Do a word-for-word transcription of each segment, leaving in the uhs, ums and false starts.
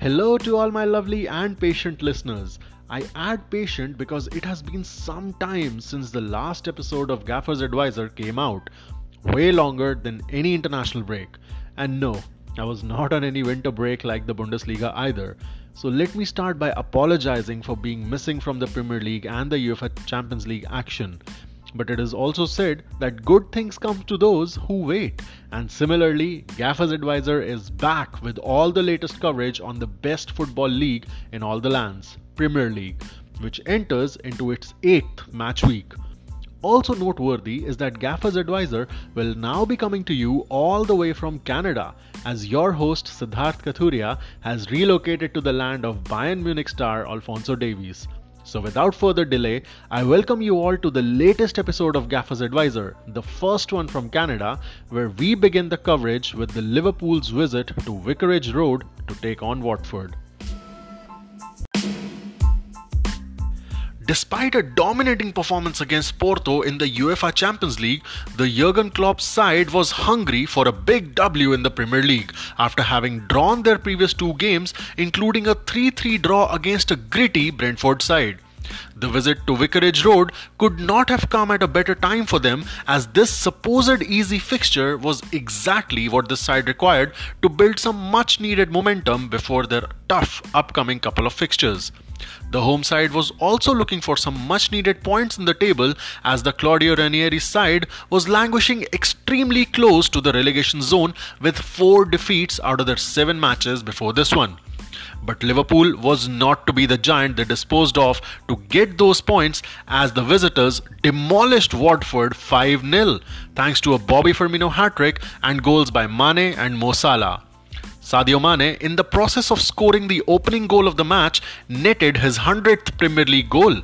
Hello to all my lovely and patient listeners. I add patient because it has been some time since the last episode of Gaffer's Advisor came out, way longer than any international break. And no, I was not on any winter break like the Bundesliga either. So let me start by apologizing for being missing from the Premier League and the UEFA Champions League action. But it is also said that good things come to those who wait, and similarly, Gaffer's Advisor is back with all the latest coverage on the best football league in all the lands, Premier League, which enters into its eighth match week. Also noteworthy is that Gaffer's Advisor will now be coming to you all the way from Canada, as your host Siddharth Kathuria has relocated to the land of Bayern Munich star Alfonso Davies. So without further delay, I welcome you all to the latest episode of Gaffer's Advisor, the first one from Canada, where we begin the coverage with the Liverpool's visit to Vicarage Road to take on Watford. Despite a dominating performance against Porto in the UEFA Champions League, the Jurgen Klopp side was hungry for a big W in the Premier League after having drawn their previous two games, including a three three draw against a gritty Brentford side. The visit to Vicarage Road could not have come at a better time for them, as this supposed easy fixture was exactly what this side required to build some much-needed momentum before their tough upcoming couple of fixtures. The home side was also looking for some much-needed points in the table, as the Claudio Ranieri side was languishing extremely close to the relegation zone with four defeats out of their seven matches before this one. But Liverpool was not to be the giant they disposed of to get those points, as the visitors demolished Watford five nil thanks to a Bobby Firmino hat-trick and goals by Mane and Mo Salah. Sadio Mane, in the process of scoring the opening goal of the match, netted his hundredth Premier League goal.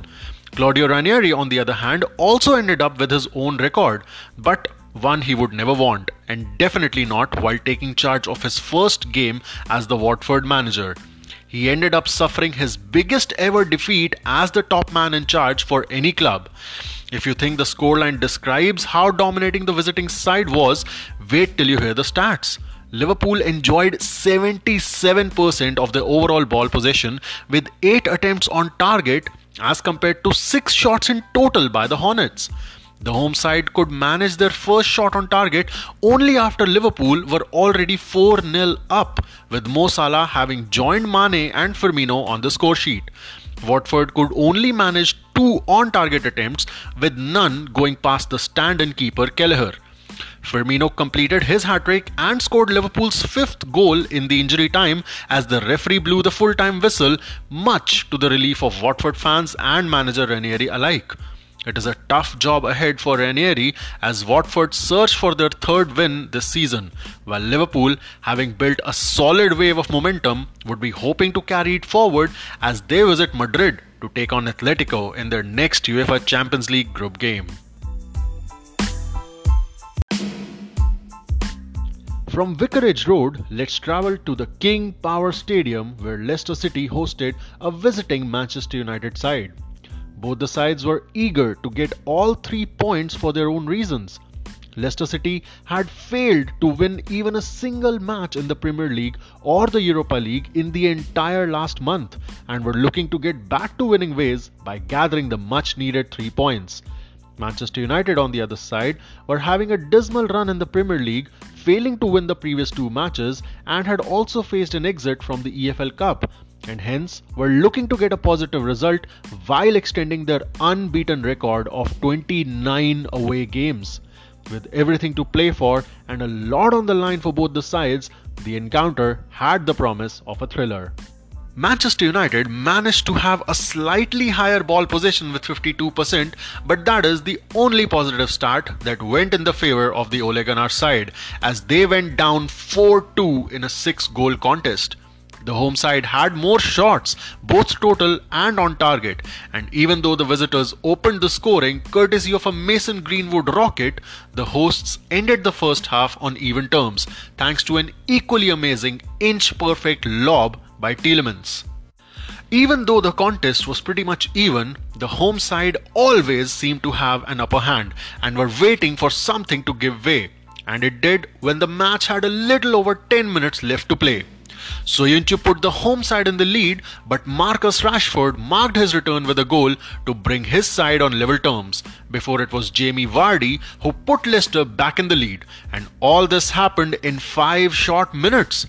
Claudio Ranieri, on the other hand, also ended up with his own record, but one he would never want, and definitely not while taking charge of his first game as the Watford manager. He ended up suffering his biggest ever defeat as the top man in charge for any club. If you think the scoreline describes how dominating the visiting side was, wait till you hear the stats. Liverpool enjoyed seventy-seven percent of the overall ball possession with eight attempts on target as compared to six shots in total by the Hornets. The home side could manage their first shot on target only after Liverpool were already four nil up, with Mo Salah having joined Mane and Firmino on the score sheet. Watford could only manage two on-target attempts, with none going past the stand-in keeper Kelleher. Firmino completed his hat-trick and scored Liverpool's fifth goal in the injury time, as the referee blew the full-time whistle, much to the relief of Watford fans and manager Ranieri alike. It is a tough job ahead for Ranieri, as Watford search for their third win this season, while Liverpool, having built a solid wave of momentum, would be hoping to carry it forward as they visit Madrid to take on Atletico in their next UEFA Champions League group game. From Vicarage Road, let's travel to the King Power Stadium, where Leicester City hosted a visiting Manchester United side. Both the sides were eager to get all three points for their own reasons. Leicester City had failed to win even a single match in the Premier League or the Europa League in the entire last month, and were looking to get back to winning ways by gathering the much-needed three points. Manchester United, on the other side, were having a dismal run in the Premier League, failing to win the previous two matches, and had also faced an exit from the E F L Cup, and hence were looking to get a positive result while extending their unbeaten record of twenty-nine away games. With everything to play for and a lot on the line for both the sides, the encounter had the promise of a thriller. Manchester United managed to have a slightly higher ball possession with fifty-two percent, but that is the only positive start that went in the favour of the Ole Gunnar side, as they went down four two in a six-goal contest. The home side had more shots, both total and on target, and even though the visitors opened the scoring courtesy of a Mason Greenwood rocket, the hosts ended the first half on even terms, thanks to an equally amazing inch-perfect lob by Tielemans. Even though the contest was pretty much even, the home side always seemed to have an upper hand and were waiting for something to give way, and it did when the match had a little over ten minutes left to play. Soyuncu put the home side in the lead, but Marcus Rashford marked his return with a goal to bring his side on level terms, before it was Jamie Vardy who put Leicester back in the lead, and all this happened in five short minutes.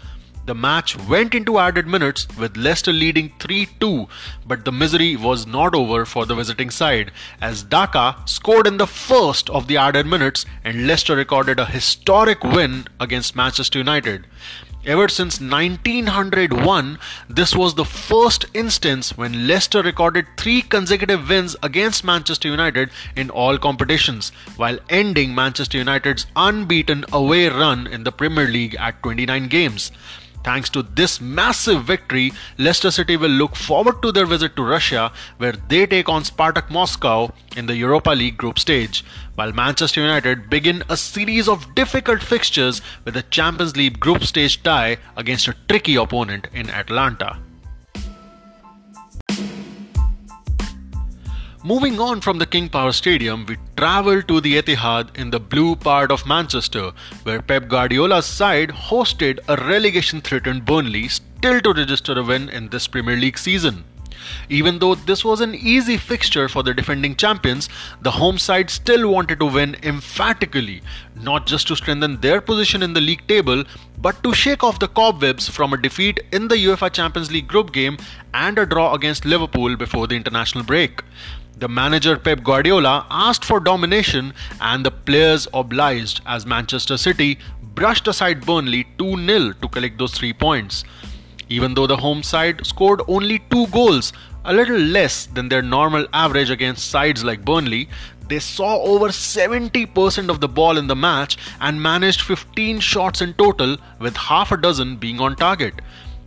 The match went into added minutes with Leicester leading three two, but the misery was not over for the visiting side, as Dhaka scored in the first of the added minutes and Leicester recorded a historic win against Manchester United. Ever since nineteen oh one, this was the first instance when Leicester recorded three consecutive wins against Manchester United in all competitions, while ending Manchester United's unbeaten away run in the Premier League at twenty-nine games. Thanks to this massive victory, Leicester City will look forward to their visit to Russia, where they take on Spartak Moscow in the Europa League group stage, while Manchester United begin a series of difficult fixtures with a Champions League group stage tie against a tricky opponent in Atlanta. Moving on from the King Power Stadium, we travel to the Etihad in the blue part of Manchester, where Pep Guardiola's side hosted a relegation-threatened Burnley, still to register a win in this Premier League season. Even though this was an easy fixture for the defending champions, the home side still wanted to win emphatically, not just to strengthen their position in the league table, but to shake off the cobwebs from a defeat in the UEFA Champions League group game and a draw against Liverpool before the international break. The manager Pep Guardiola asked for domination and the players obliged, as Manchester City brushed aside Burnley two nil to collect those three points. Even though the home side scored only two goals, a little less than their normal average against sides like Burnley, they saw over seventy percent of the ball in the match and managed fifteen shots in total, with half a dozen being on target.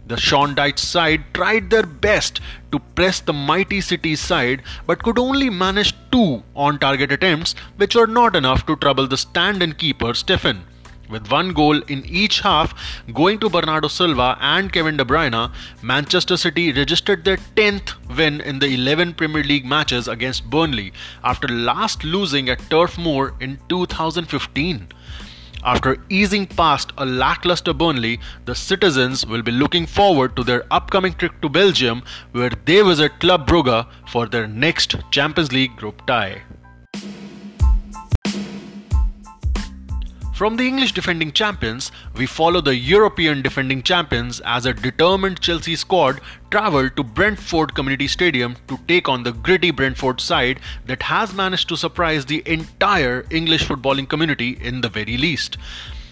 The Sean Dyche side tried their best to press the mighty City side, but could only manage two on-target attempts, which were not enough to trouble the stand-in keeper Stefan. With one goal in each half going to Bernardo Silva and Kevin De Bruyne, Manchester City registered their tenth win in the eleven Premier League matches against Burnley, after last losing at Turf Moor in two thousand fifteen. After easing past a lackluster Burnley, the citizens will be looking forward to their upcoming trip to Belgium, where they visit Club Brugge for their next Champions League group tie. From the English defending champions, we follow the European defending champions as a determined Chelsea squad travel to Brentford Community Stadium to take on the gritty Brentford side that has managed to surprise the entire English footballing community in the very least.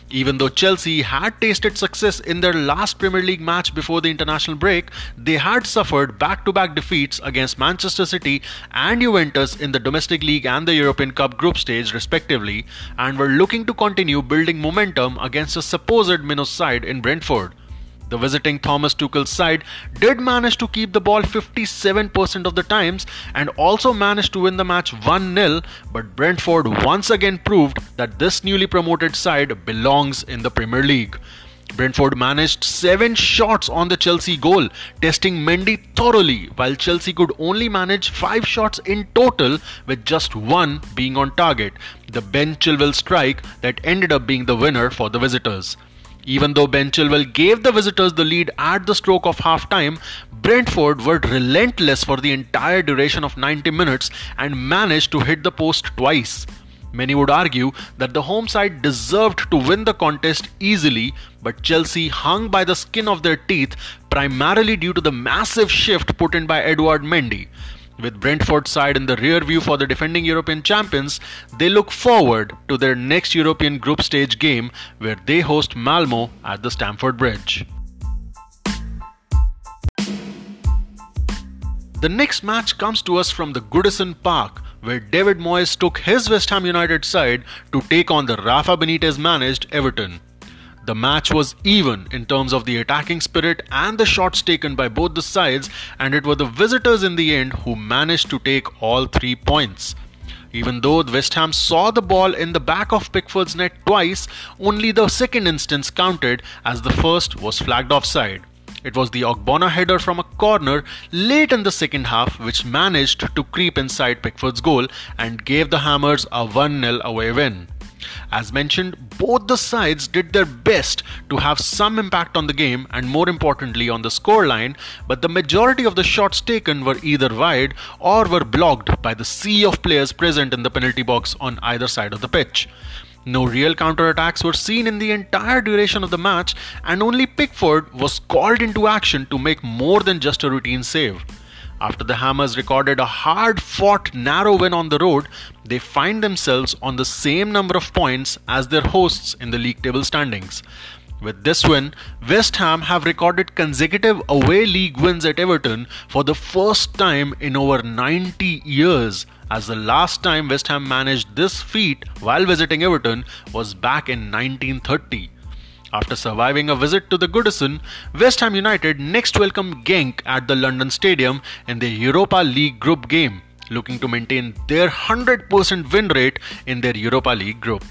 Even though Chelsea had tasted success in their last Premier League match before the international break, they had suffered back-to-back defeats against Manchester City and Juventus in the domestic league and the European Cup group stage respectively, and were looking to continue building momentum against a supposed minnow side in Brentford. The visiting Thomas Tuchel's side did manage to keep the ball fifty-seven percent of the times and also managed to win the match one nil, but Brentford once again proved that this newly promoted side belongs in the Premier League. Brentford managed seven shots on the Chelsea goal, testing Mendy thoroughly, while Chelsea could only manage five shots in total, with just one being on target, the Ben Chilwell strike that ended up being the winner for the visitors. Even though Ben Chilwell gave the visitors the lead at the stroke of half-time, Brentford were relentless for the entire duration of ninety minutes and managed to hit the post twice. Many would argue that the home side deserved to win the contest easily, but Chelsea hung by the skin of their teeth, primarily due to the massive shift put in by Edward Mendy. With Brentford's side in the rear view for the defending European champions, they look forward to their next European group stage game, where they host Malmo at the Stamford Bridge. The next match comes to us from the Goodison Park, where David Moyes took his West Ham United side to take on the Rafa Benitez-managed Everton. The match was even in terms of the attacking spirit and the shots taken by both the sides, and it were the visitors in the end who managed to take all three points. Even though West Ham saw the ball in the back of Pickford's net twice, only the second instance counted, as the first was flagged offside. It was the Ogbonna header from a corner late in the second half which managed to creep inside Pickford's goal and gave the Hammers a one nil away win. As mentioned, both the sides did their best to have some impact on the game and more importantly on the scoreline, but the majority of the shots taken were either wide or were blocked by the sea of players present in the penalty box on either side of the pitch. No real counterattacks were seen in the entire duration of the match, and only Pickford was called into action to make more than just a routine save. After the Hammers recorded a hard-fought narrow win on the road, they find themselves on the same number of points as their hosts in the league table standings. With this win, West Ham have recorded consecutive away league wins at Everton for the first time in over ninety years, as the last time West Ham managed this feat while visiting Everton was back in nineteen thirty. After surviving a visit to the Goodison, West Ham United next welcome Genk at the London Stadium in the Europa League group game, looking to maintain their one hundred percent win rate in their Europa League group.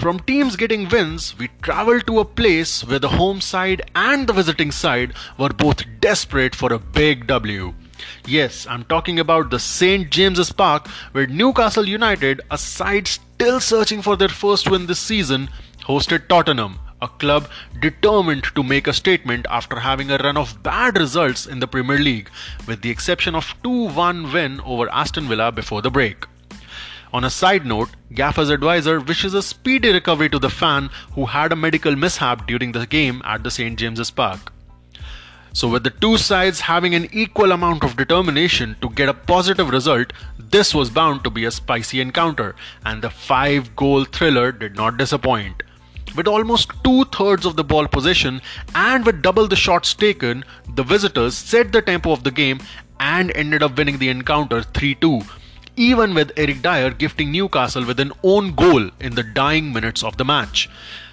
From teams getting wins, we travel to a place where the home side and the visiting side were both desperate for a big W. Yes, I'm talking about the Saint James's Park, where Newcastle United, a side still searching for their first win this season, hosted Tottenham, a club determined to make a statement after having a run of bad results in the Premier League, with the exception of two one win over Aston Villa before the break. On a side note, Gaffer's Advisor wishes a speedy recovery to the fan who had a medical mishap during the game at the Saint James's Park. So with the two sides having an equal amount of determination to get a positive result, this was bound to be a spicy encounter, and the five-goal thriller did not disappoint. With almost two-thirds of the ball possession and with double the shots taken, the visitors set the tempo of the game and ended up winning the encounter three two, even with Eric Dyer gifting Newcastle with an own goal in the dying minutes of the match.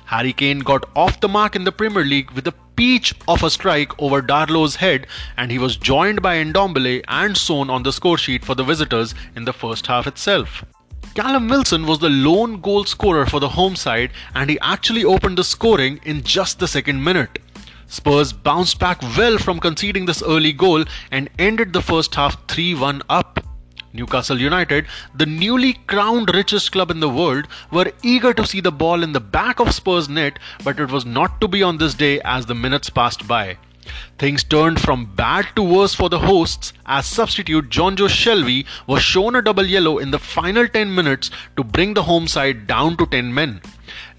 Harry Kane got off the mark in the Premier League with a peach of a strike over Darlow's head, and he was joined by Ndombele and Son on the score sheet for the visitors in the first half itself. Callum Wilson was the lone goal scorer for the home side, and he actually opened the scoring in just the second minute. Spurs bounced back well from conceding this early goal and ended the first half three one up. Newcastle United, the newly crowned richest club in the world, were eager to see the ball in the back of Spurs' net, but it was not to be on this day as the minutes passed by. Things turned from bad to worse for the hosts as substitute Jonjo Shelvey was shown a double yellow in the final ten minutes to bring the home side down to ten men.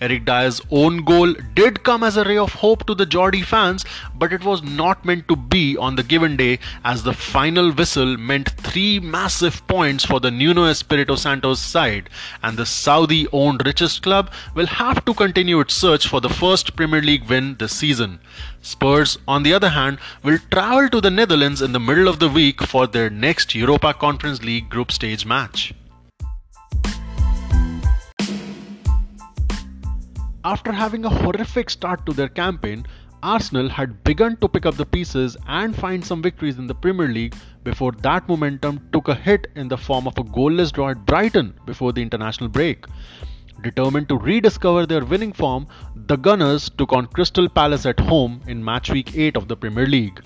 Eric Dyer's own goal did come as a ray of hope to the Geordie fans, but it was not meant to be on the given day, as the final whistle meant three massive points for the Nuno Espirito Santos side, and the Saudi-owned richest club will have to continue its search for the first Premier League win this season. Spurs, on the other hand, will travel to the Netherlands in the middle of the week for their next Europa Conference League group stage match. After having a horrific start to their campaign, Arsenal had begun to pick up the pieces and find some victories in the Premier League before that momentum took a hit in the form of a goalless draw at Brighton before the international break. Determined to rediscover their winning form, the Gunners took on Crystal Palace at home in match week eight of the Premier League.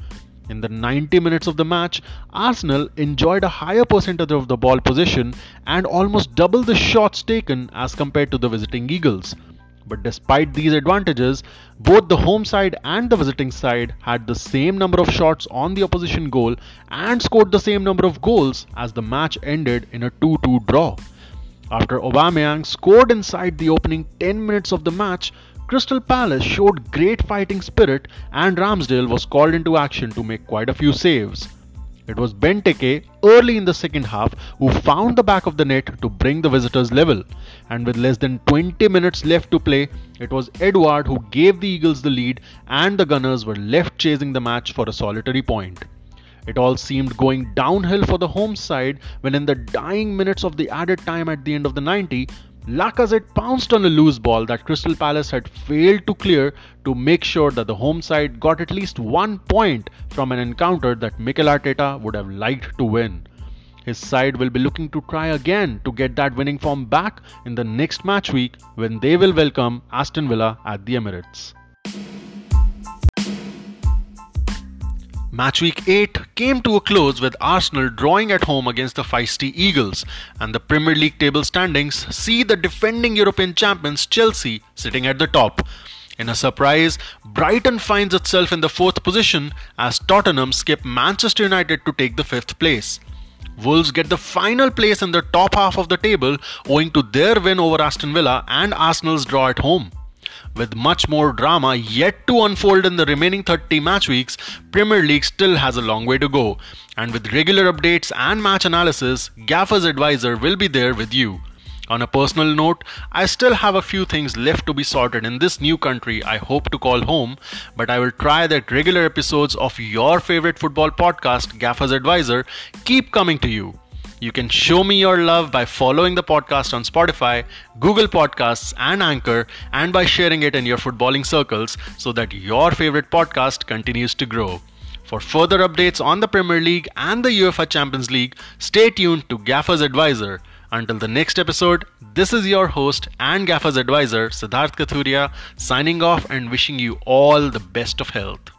In the ninety minutes of the match, Arsenal enjoyed a higher percentage of the ball possession and almost double the shots taken as compared to the visiting Eagles. But despite these advantages, both the home side and the visiting side had the same number of shots on the opposition goal and scored the same number of goals, as the match ended in a two two draw. After Aubameyang scored inside the opening ten minutes of the match, Crystal Palace showed great fighting spirit and Ramsdale was called into action to make quite a few saves. It was Benteke early in the second half who found the back of the net to bring the visitors level, and with less than twenty minutes left to play, it was Edward who gave the Eagles the lead, and the Gunners were left chasing the match for a solitary point. It all seemed going downhill for the home side when, in the dying minutes of the added time at the end of the ninety, Lacazette pounced on a loose ball that Crystal Palace had failed to clear to make sure that the home side got at least one point from an encounter that Mikel Arteta would have liked to win. His side will be looking to try again to get that winning form back in the next match week, when they will welcome Aston Villa at the Emirates. Matchweek eight came to a close with Arsenal drawing at home against the feisty Eagles, and the Premier League table standings see the defending European champions Chelsea sitting at the top. In a surprise, Brighton finds itself in the fourth position as Tottenham skip Manchester United to take the fifth place. Wolves get the final place in the top half of the table owing to their win over Aston Villa and Arsenal's draw at home. With much more drama yet to unfold in the remaining thirty match weeks, Premier League still has a long way to go. And with regular updates and match analysis, Gaffer's Advisor will be there with you. On a personal note, I still have a few things left to be sorted in this new country I hope to call home, but I will try that regular episodes of your favorite football podcast, Gaffer's Advisor, keep coming to you. You can show me your love by following the podcast on Spotify, Google Podcasts and Anchor, and by sharing it in your footballing circles so that your favorite podcast continues to grow. For further updates on the Premier League and the UEFA Champions League, stay tuned to Gaffer's Advisor. Until the next episode, this is your host and Gaffer's Advisor, Siddharth Kathuria, signing off and wishing you all the best of health.